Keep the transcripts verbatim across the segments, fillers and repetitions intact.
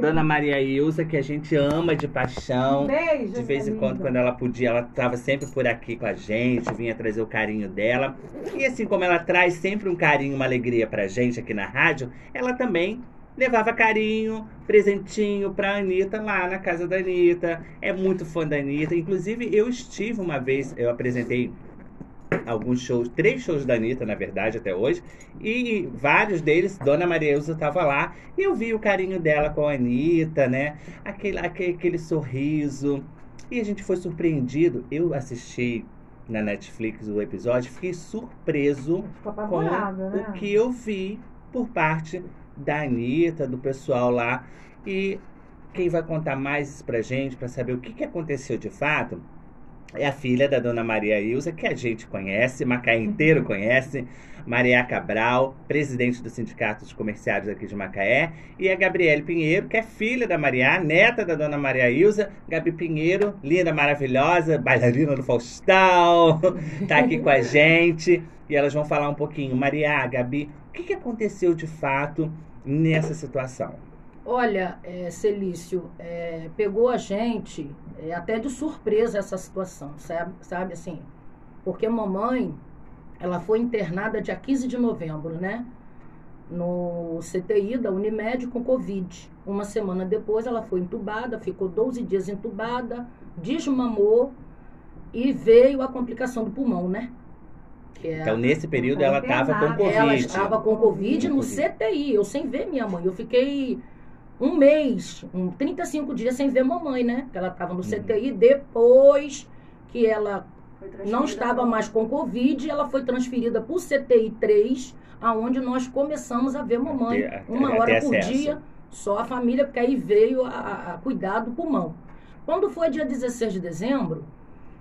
Dona Maria Ilza, que a gente ama de paixão. Um beijo, de vez em amiga. Quando, quando ela podia, ela estava sempre por aqui com a gente, vinha trazer o carinho dela. E assim como ela traz sempre um carinho, uma alegria pra gente aqui na rádio, ela também levava carinho, presentinho pra Anitta lá na casa da Anitta. É muito fã da Anitta. Inclusive, eu estive uma vez, eu apresentei alguns shows, três shows da Anitta, na verdade, até hoje. E vários deles, Dona Maria Ilza estava lá. E eu vi o carinho dela com a Anitta, né? Aquele, aquele, aquele sorriso. E a gente foi surpreendido. Eu assisti na Netflix o episódio, fiquei surpreso com né? o que eu vi por parte da Anitta, do pessoal lá. E quem vai contar mais pra gente, pra saber o que, que aconteceu de fato, é a filha da Dona Maria Ilza, que a gente conhece, Macaé inteiro conhece, Maria Cabral, presidente do Sindicato de Comerciários aqui de Macaé, e a Gabriele Pinheiro, que é filha da Maria, neta da Dona Maria Ilza. Gabi Pinheiro, linda, maravilhosa, bailarina do Faustão, tá aqui com a gente, e elas vão falar um pouquinho. Maria, Gabi, o que, que aconteceu de fato nessa situação? Olha, é, Celício, é, pegou a gente é, até de surpresa essa situação, sabe, sabe assim? Porque a mamãe, ela foi internada dia quinze de novembro, né? No C T I da Unimed com Covid. Uma semana depois ela foi entubada, ficou doze dias entubada, desmamou e veio a complicação do pulmão, né? É, então, nesse período ela estava com Covid. Ela estava com Covid no C T I, eu sem ver minha mãe, eu fiquei um mês, um, trinta e cinco dias sem ver mamãe, né? Ela estava no C T I, depois que ela não estava mais com Covid, ela foi transferida para o C T I três, aonde nós começamos a ver mamãe até, até, uma hora por acesso. Dia, só a família, porque aí veio a, a cuidar do pulmão. Quando foi dia dezesseis de dezembro,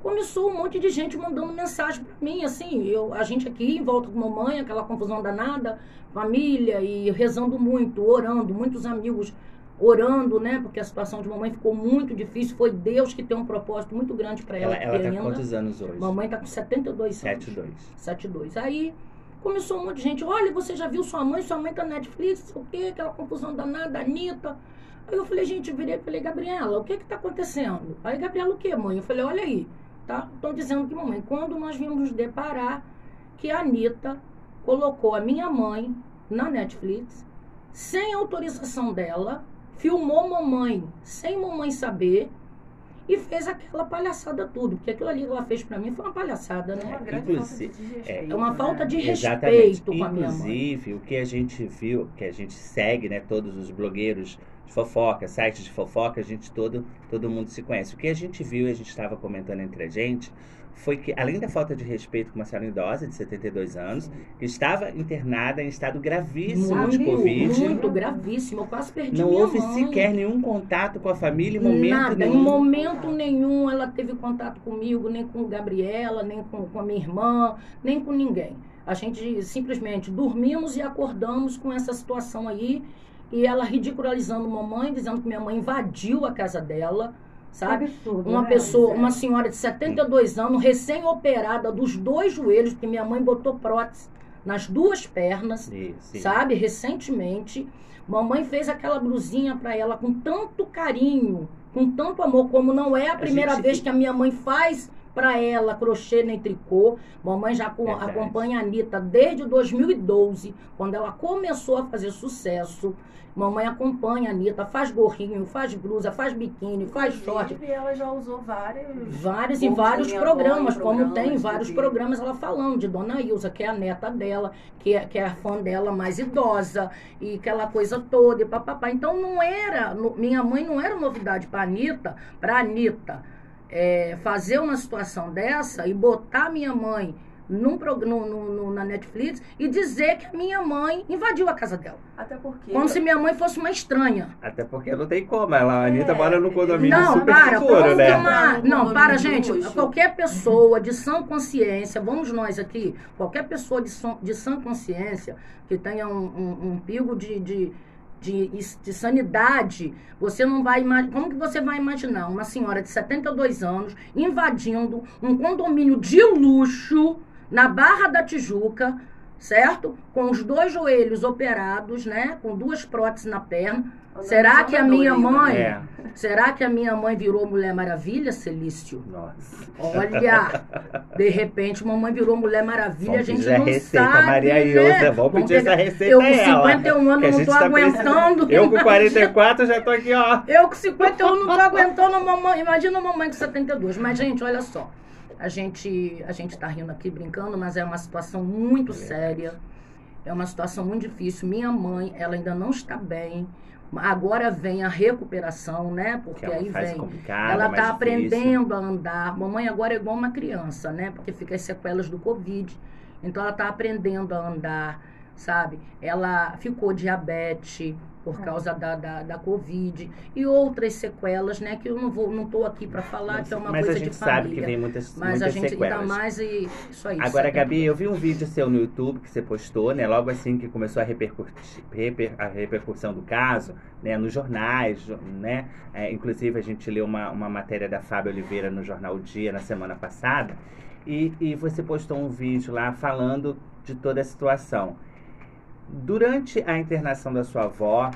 começou um monte de gente mandando mensagem pra mim, assim, eu, a gente aqui em volta com mamãe, aquela confusão danada, família, e rezando muito, orando, muitos amigos orando, né, porque a situação de mamãe ficou muito difícil, foi Deus que tem um propósito muito grande pra ela. Ela, ela tá com quantos anos hoje? Mamãe tá com setenta e dois anos. setenta e dois. setenta e dois. Aí começou um monte de gente, olha, você já viu sua mãe, sua mãe tá na Netflix, o quê? Aquela confusão danada, Anitta. Aí eu falei, gente, eu virei e falei, Gabriela, o que que tá acontecendo? Aí, Gabriela, o quê, mãe? Eu falei, olha aí. Estão dizendo que, mamãe, quando nós vimos nos deparar que a Anitta colocou a minha mãe na Netflix, sem autorização dela, filmou mamãe, sem mamãe saber, e fez aquela palhaçada tudo. Porque aquilo ali que ela fez pra mim foi uma palhaçada, né? É uma grande Inclusive, falta de respeito. É uma né? falta de Exatamente. Respeito com a minha mãe. Inclusive, o que a gente viu, que a gente segue, né, todos os blogueiros fofoca, sites de fofoca, a gente todo, todo mundo se conhece. O que a gente viu e a gente estava comentando entre a gente foi que, além da falta de respeito com uma senhora idosa de setenta e dois anos, que estava internada em estado gravíssimo muito, de Covid. Muito gravíssimo, eu quase perdi Não minha houve mãe. Sequer nenhum contato com a família em momento Nada, nenhum. Em momento nenhum ela teve contato comigo, nem com Gabriela, nem com, com a minha irmã, nem com ninguém. A gente simplesmente dormimos e acordamos com essa situação aí. E ela ridiculizando mamãe, dizendo que minha mãe invadiu a casa dela, sabe? Absurdo, uma né? pessoa, uma senhora de setenta e dois anos, recém-operada dos dois joelhos, porque minha mãe botou prótese nas duas pernas, sim, sim. sabe? Recentemente. Mamãe fez aquela blusinha pra ela com tanto carinho, com tanto amor, como não é a primeira a gente... vez que a minha mãe faz pra ela crochê nem tricô. Mamãe já Verdade. Acompanha a Anitta desde dois mil e doze, quando ela começou a fazer sucesso. Mamãe acompanha a Anitta, faz gorrinho, faz blusa, faz biquíni, faz short. E ela já usou vários... Vários e vários programas, avó, como programas, tem vários de... programas, ela falando de Dona Ilza, que é a neta dela, que é, que é a fã dela mais idosa, e aquela coisa toda, e papapá. Então, não era... No, minha mãe não era novidade pra Anitta, pra Anitta é, fazer uma situação dessa e botar minha mãe... Num pro, no, no, na Netflix e dizer que a minha mãe invadiu a casa dela. Até porque... Como se minha mãe fosse uma estranha. Até porque não tem como. Ela, a Anitta é. Mora no condomínio não, super para, seguro, né? Uma... Não, não, para, gente. Luxo. Qualquer pessoa de sã consciência, vamos nós aqui, qualquer pessoa de, son, de sã consciência que tenha um, um, um pingo de... de De, de sanidade, você não vai imaginar. Como que você vai imaginar uma senhora de setenta e dois anos invadindo um condomínio de luxo na Barra da Tijuca, certo? Com os dois joelhos operados, né? Com duas próteses na perna. Será que a minha mãe... É. Será que a minha mãe virou Mulher Maravilha, Celício? Nossa. Olha, de repente, mamãe virou Mulher Maravilha, vamos a gente não receita, sabe. Maria Ilza, vamos pedir essa receita, Maria Ilza. Eu com cinquenta e um anos não tô tá aguentando. Pensando. Eu com quarenta e quatro já tô aqui, ó. Eu com cinquenta e um não tô aguentando, mamãe. Imagina a mamãe com setenta e dois. Mas, gente, olha só. A gente, a gente tá rindo aqui, brincando, mas é uma situação muito é. séria. É uma situação muito difícil. Minha mãe, ela ainda não está bem. Agora vem a recuperação, né? Porque aí vem. Ela tá aprendendo a andar. Mamãe agora é igual uma criança, né? Porque fica as sequelas do Covid. Então ela tá aprendendo a andar, sabe? Ela ficou diabetes por causa da, da, da Covid e outras sequelas, né? Que eu não vou, não tô aqui para falar, mas, que é uma coisa de família. Mas a gente sabe que vem muitas, mas muitas a gente sequelas. Ainda mais e isso aí. Agora, isso, Gabi, eu vi um vídeo seu no YouTube que você postou, né? Logo assim que começou a, repercutir, reper, a repercussão do caso, né? Nos jornais, né? É, inclusive, a gente leu uma, uma matéria da Fábio Oliveira no Jornal o Dia, na semana passada. E, e você postou um vídeo lá falando de toda a situação. Durante a internação da sua avó,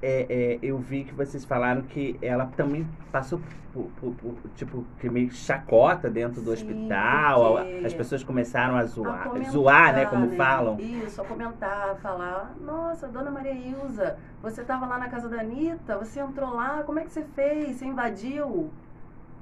é, é, eu vi que vocês falaram que ela também passou por, por, por tipo, que meio chacota dentro do Sim, hospital. As pessoas começaram a zoar, a comentar, zoar, né, como né? falam. Isso, a comentar, a falar, nossa, Dona Maria Ilza, você estava lá na casa da Anitta, você entrou lá, como é que você fez? Você invadiu?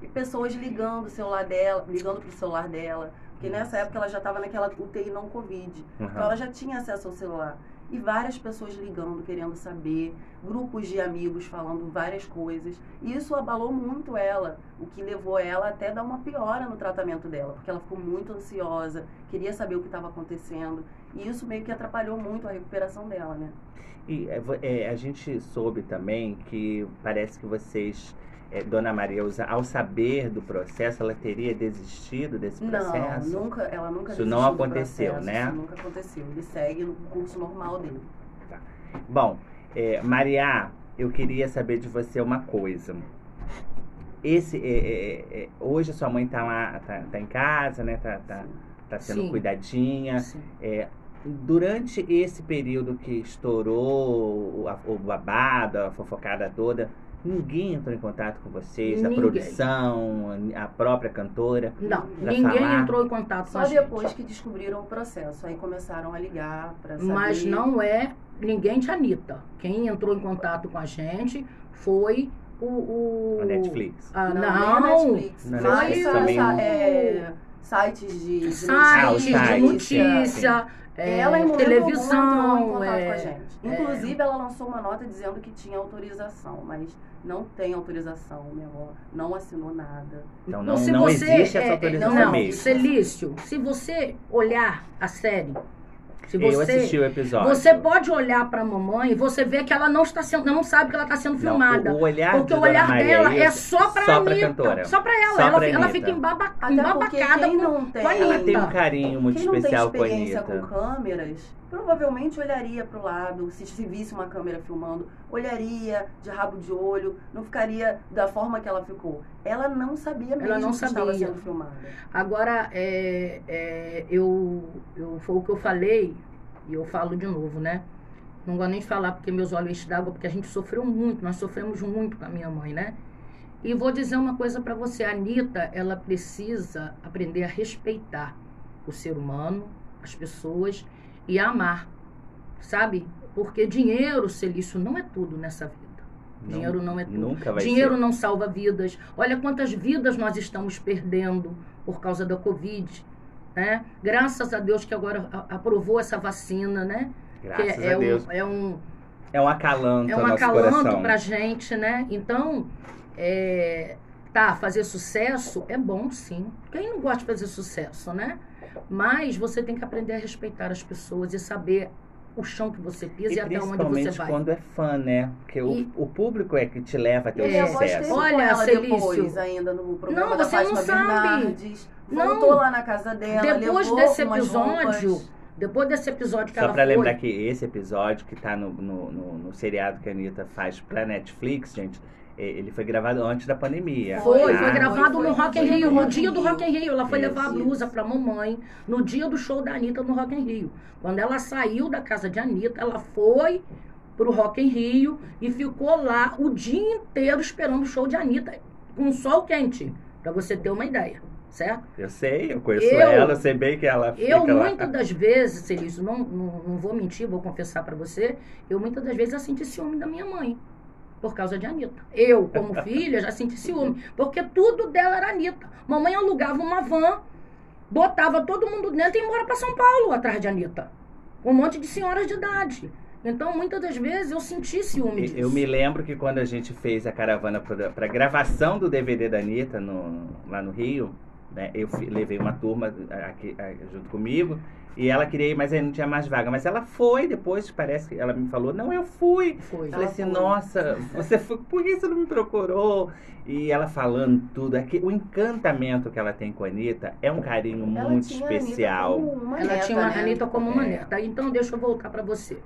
E pessoas ligando o celular dela, ligando pro celular dela. Porque nessa época ela já estava naquela U T I não Covid. Uhum. Então ela já tinha acesso ao celular. E várias pessoas ligando, querendo saber. Grupos de amigos falando várias coisas. E isso abalou muito ela. O que levou ela até dar uma piora no tratamento dela. Porque ela ficou muito ansiosa. Queria saber o que estava acontecendo. E isso meio que atrapalhou muito a recuperação dela, né? E é, a gente soube também que parece que vocês... É, Dona Maria Ilza, ao saber do processo, ela teria desistido desse processo? Não, nunca, ela nunca desistiu. Isso não aconteceu, do processo, né? Isso nunca aconteceu. Ele segue o curso normal dele. Tá. Bom, é, Maria, eu queria saber de você uma coisa. Esse, é, é, é, hoje a sua mãe está lá, tá, tá em casa, né? Tá, tá, tá sendo Sim. cuidadinha. Sim. É, durante esse período que estourou o, o babado, a fofocada toda, ninguém entrou em contato com vocês, ninguém. A produção, a própria cantora? Não, ninguém falar. entrou em contato com Só a gente. Só depois que descobriram o processo, aí começaram a ligar para saber. Mas não é ninguém de Anitta. Quem entrou em contato com a gente foi o... o... A Netflix. Ah, não, não, não é Netflix. Não, mas essa, essa, é, sites de, de sites notícia. De notícia. É, ela em televisão, entrou em contato é, com a gente. Inclusive, é. ela lançou uma nota dizendo que tinha autorização, mas não tem autorização, minha avó não assinou nada. Então, não, se não você, existe essa autorização é, não, mesmo. Celício, se você olhar a série... Se você, eu assisti o episódio. Você pode olhar pra mamãe e você vê que ela não está sendo, não sabe que ela está sendo filmada. Não, o olhar porque o olhar dela é só pra só Anitta. Pra cantora. Só pra ela. Só ela, pra ela, ela fica embaba, embabacada com, tem, com a Anitta. Ela tem um carinho muito quem especial com a Anitta. Quem não tem experiência com câmeras, provavelmente olharia pro lado, se, se visse uma câmera filmando, olharia de rabo de olho, não ficaria da forma que ela ficou. Ela não sabia mesmo ela não que sabia. Estava sendo filmada. Agora, é, é, eu, eu, foi o que eu falei, e eu falo de novo, né? Não vou nem falar porque meus olhos enchem d'água, porque a gente sofreu muito, nós sofremos muito com a minha mãe, né? E vou dizer uma coisa pra você, a Anitta, ela precisa aprender a respeitar o ser humano, as pessoas, e a amar, sabe? Porque dinheiro, Celício, não é tudo nessa vida. Não, dinheiro não é tudo. Nunca vai dinheiro ser. Não salva vidas. Olha quantas vidas nós estamos perdendo por causa da Covid, né? Graças a Deus que agora aprovou essa vacina, né? Graças que é, a é Deus. Um, é, um, é um acalanto. É um acalanto pra gente, né? Então, é, tá, fazer sucesso é bom, sim. Quem não gosta de fazer sucesso, né? Mas você tem que aprender a respeitar as pessoas e saber o chão que você pisa e, e até onde você vai. Quando é fã, né? Porque e, o, o público é que te leva até o sucesso. Olha, Celício, ainda no programa não, da você não sabe. Voltou lá na casa dela, depois levou desse episódio, roupas. Depois desse episódio que Só ela pra foi... lembrar que esse episódio que tá no, no, no, no seriado que a Anitta faz pra Netflix, gente, ele foi gravado antes da pandemia. Foi, tá? foi gravado foi, foi, no Rock in Rio, no dia do Rock in Rio. Ela foi isso, levar a blusa isso. pra mamãe no dia do show da Anitta no Rock in Rio. Quando ela saiu da casa de Anitta, ela foi pro Rock in Rio e ficou lá o dia inteiro esperando o show de Anitta com sol quente, pra você ter uma ideia, certo? Eu sei, eu conheço eu, ela, sei bem que ela fica Eu, muitas lá. das vezes, Celício, não, não, não vou mentir, vou confessar pra você, eu muitas das vezes eu senti ciúme da minha mãe, por causa de Anitta. Eu, como filha, já senti ciúme, porque tudo dela era Anitta. Mamãe alugava uma van, botava todo mundo dentro e ia embora pra São Paulo, atrás de Anitta, com um monte de senhoras de idade. Então, muitas das vezes, eu senti ciúme disso. Eu me lembro que quando a gente fez a caravana para gravação do D V D da Anitta, no, lá no Rio, né, eu fui, levei uma turma aqui, junto comigo, e ela queria ir, mas aí não tinha mais vaga. Mas ela foi, depois parece que ela me falou, não, eu fui. Foi. Eu falei assim, foi. Nossa, você foi, por que você não me procurou? E ela falando tudo, aqui, o encantamento que ela tem com a Anitta é um carinho ela muito especial. Ela neta, tinha uma né? Anitta como uma é. neta. Então, deixa eu voltar para você.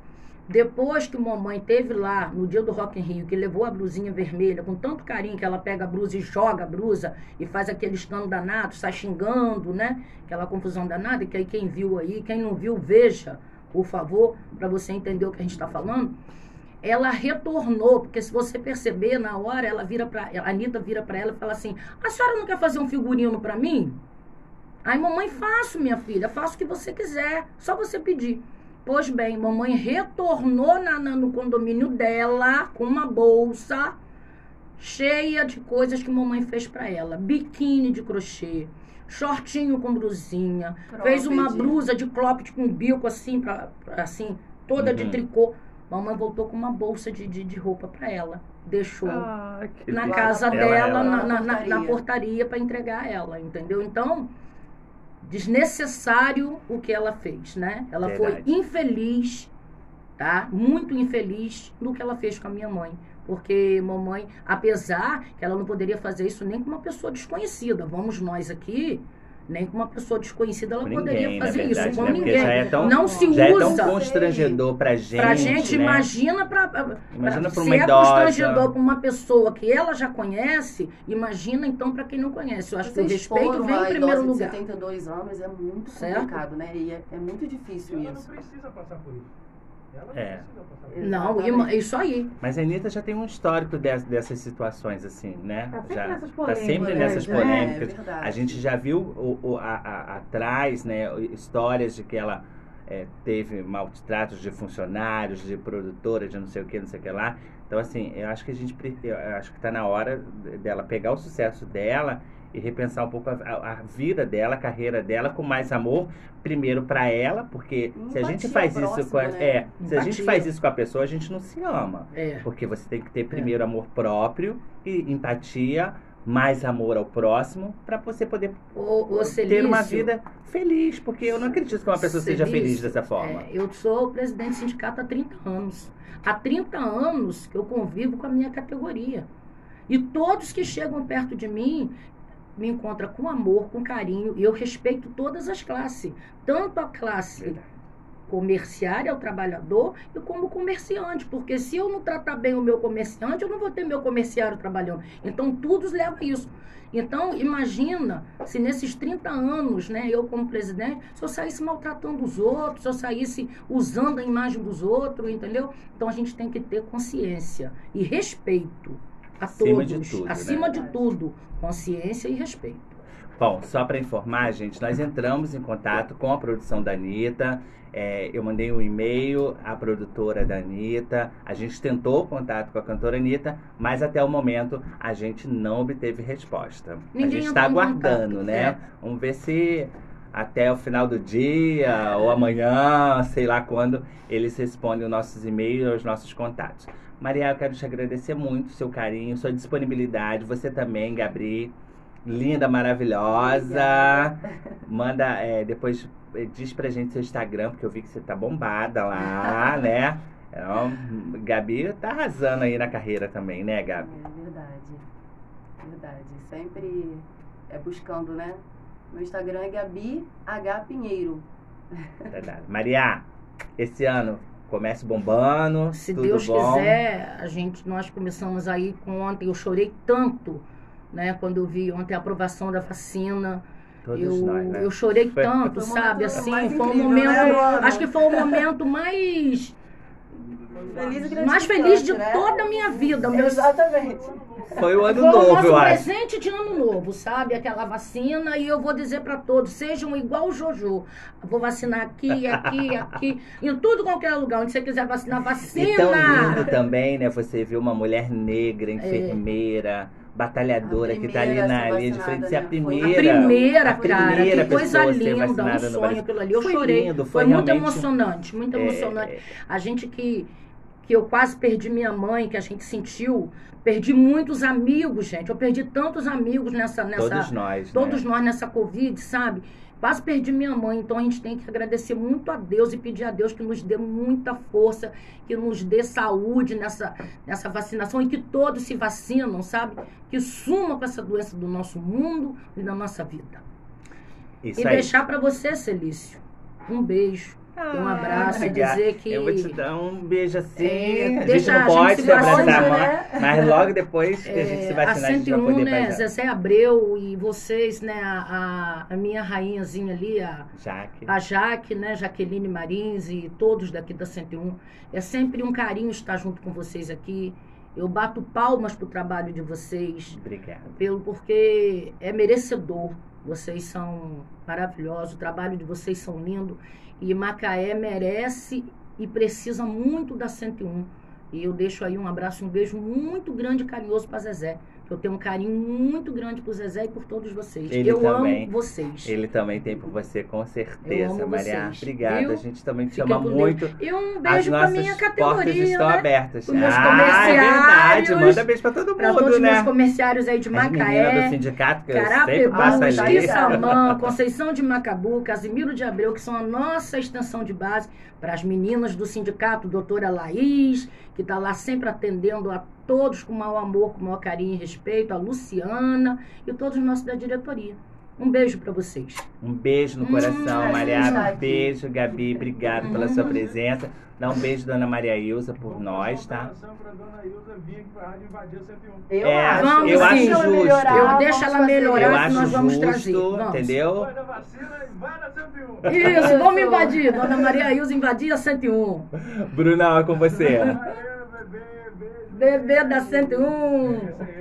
Depois que mamãe teve lá, no dia do Rock in Rio, que levou a blusinha vermelha, com tanto carinho que ela pega a blusa e joga a blusa, e faz aquele escândalo danado, sai xingando, né? Aquela confusão danada, que aí quem viu aí, quem não viu, veja, por favor, para você entender o que a gente está falando. Ela retornou, porque se você perceber, na hora, ela vira pra, a Anitta vira para ela e fala assim, a senhora não quer fazer um figurino para mim? Aí, mamãe, faço, minha filha, faço o que você quiser, só você pedir. Pois bem, mamãe retornou na, na, no condomínio dela com uma bolsa cheia de coisas que mamãe fez pra ela. Biquíni de crochê, shortinho com blusinha, Cropped. fez uma blusa de cropped com bico assim, pra, pra, assim toda uhum. de tricô. Mamãe voltou com uma bolsa de, de, de roupa pra ela. Deixou ah, na legal. casa ela, dela, ela, na, na, na, na portaria pra entregar ela, entendeu? Então... desnecessário o que ela fez, né? Ela Verdade. foi infeliz, tá? Muito infeliz no que ela fez com a minha mãe. Porque mamãe, apesar que ela não poderia fazer isso nem com uma pessoa desconhecida, vamos nós aqui, nem com uma pessoa desconhecida ela ninguém, poderia fazer verdade, isso, com né? ninguém. Já é tão, não se já usa. É tão constrangedor pra gente, pra gente, né? imagina pra, pra, imagina pra uma se idosa. Se é constrangedor pra uma pessoa que ela já conhece, imagina então pra quem não conhece. Eu acho Vocês que o respeito vem em primeiro lugar. De setenta e dois anos é muito certo? complicado, né? E é, é muito difícil ela isso. Ela não precisa passar por isso. Ela é. Não, não isso aí. Mas a Anitta já tem um histórico dessas, dessas situações, assim, né? Tá sempre já, nessas polêmicas. Tá sempre nessas polêmicas. É, é a gente já viu o, o, a, a, atrás, né, histórias de que ela é, teve maus-tratos de funcionários, de produtora, de não sei o que, não sei o que lá. Então, assim, eu acho que a gente eu acho que tá na hora dela pegar o sucesso dela e repensar um pouco a, a, a vida dela, a carreira dela, com mais amor, primeiro pra ela, porque Empatia se a gente faz próxima, isso com a, né? é, se a gente faz isso com a pessoa, a gente não se ama. É. Porque você tem que ter primeiro é. amor próprio e empatia, mais amor ao próximo, pra você poder o, o Celício, ter uma vida feliz, porque eu não acredito que uma pessoa Celício, seja feliz dessa forma. É, eu sou presidente do sindicato há trinta anos. Há trinta anos que eu convivo com a minha categoria. E todos que chegam perto de mim me encontra com amor, com carinho, e eu respeito todas as classes, tanto a classe Verdade. comerciária, o trabalhador, e como o comerciante, porque se eu não tratar bem o meu comerciante, eu não vou ter meu comerciário trabalhando. Então, tudo leva a isso. Então, imagina se nesses trinta anos, né, eu como presidente, se eu saísse maltratando os outros, se eu saísse usando a imagem dos outros, entendeu? Então, a gente tem que ter consciência e respeito. A acima todos, de tudo, acima né? de tudo, consciência e respeito. Bom, só para informar, gente, nós entramos em contato com a produção da Anitta, é, eu mandei um e-mail à produtora da Anitta, a gente tentou contato com a cantora Anitta, mas até o momento a gente não obteve resposta. Ninguém a gente está aguardando, contato, né? É. Vamos ver se até o final do dia, é. ou amanhã, sei lá quando, eles respondem os nossos e-mails e os nossos contatos. Maria, eu quero te agradecer muito o seu carinho, sua disponibilidade. Você também, Gabri. Linda, maravilhosa. Manda, é, depois diz pra gente seu Instagram, porque eu vi que você tá bombada lá, né? Então, Gabi tá arrasando aí na carreira também, né, Gabi? É verdade. Verdade. Sempre é buscando, né? Meu Instagram é Gabi H. Pinheiro. Verdade. Maria, esse ano... comece bombando, se tudo Deus bom. quiser, a gente, nós começamos aí com ontem, eu chorei tanto, né, quando eu vi ontem a aprovação da vacina, Todos eu, nós, né? eu chorei foi, tanto, foi sabe, assim, foi um momento, né? acho que foi o momento mais... Feliz mais feliz de né? toda a minha vida. Meu... Exatamente. Foi o ano Foi novo, o nosso eu acho. Presente de ano novo, sabe? Aquela vacina. E eu vou dizer para todos, sejam igual o Jojo. Vou vacinar aqui, aqui, aqui. Em tudo, qualquer lugar. Onde você quiser vacinar, vacina. E tão lindo também, né? Você viu uma mulher negra, enfermeira... É. Batalhadora que tá ali na linha de frente, você é a primeira. A primeira, a primeira, cara, que coisa linda, um sonho aquilo ali. Eu foi chorei, lindo, foi, foi muito emocionante, muito é... emocionante. A gente que, que eu quase perdi minha mãe, que a gente sentiu, perdi muitos amigos, gente. Eu perdi tantos amigos nessa... nessa todos nós, Todos né? nós nessa Covid, sabe? Quase perdi minha mãe, então a gente tem que agradecer muito a Deus e pedir a Deus que nos dê muita força, que nos dê saúde nessa, nessa vacinação e que todos se vacinam, sabe? Que sumam com essa doença do nosso mundo e da nossa vida. Isso e aí. Deixar para você, Celício, um beijo. Um abraço ah, e dizer que... Eu vou te dar um beijo assim, é, a gente não pode se abraçar, né? Mas logo depois que é, a gente se vacinar, a, cento e um, a gente vai poder né, beijar. Zezé Abreu e vocês, né, a, a minha rainhazinha ali, a Jaque, a Jaque, né, Jaqueline Marins e todos daqui da cento e um. É sempre um carinho estar junto com vocês aqui. Eu bato palmas pro trabalho de vocês. Obrigado. Pelo, porque é merecedor. Vocês são maravilhosos, o trabalho de vocês são lindo. E Macaé merece e precisa muito da cento e um. E eu deixo aí um abraço, um beijo muito grande e carinhoso para Zezé. Eu tenho um carinho muito grande por Zezé e por todos vocês. Ele eu também, amo vocês. Ele também tem por você, com certeza, Maria. Vocês. Obrigada. Eu, a gente também te ama muito. Deus. E um beijo para minha categoria. As portas estão né? abertas. Os meus ah, é verdade. Manda beijo para todo mundo, pra todos né? Os meus comerciários aí de Macaé. Do sindicato que Carapê, eu sempre passo ali. Gui, Saman, Conceição de Macabu, Casimiro de Abreu, que são a nossa extensão de base. Para as meninas do sindicato, doutora Laís, que está lá sempre atendendo a todos com o maior amor, com o maior carinho e respeito, a Luciana e todos nós da diretoria. Um beijo para vocês. Um beijo no coração, hum, Maria. Um beijo, Gabi. Obrigado hum. pela sua presença. Dá um beijo, Dona Maria Ilza, por vamos nós, tá? Pra Dona Ilza vir pra rádio invadir o cento e um. Eu, é, acho, vamos, eu acho justo. Melhorar, eu deixo ela melhorar, que nós justo, vamos trazer. Vamos. Entendeu? Isso, vamos invadir. Dona Maria Ilza invadir a cento e um. Brunão, é com você. Bebê da cento e um.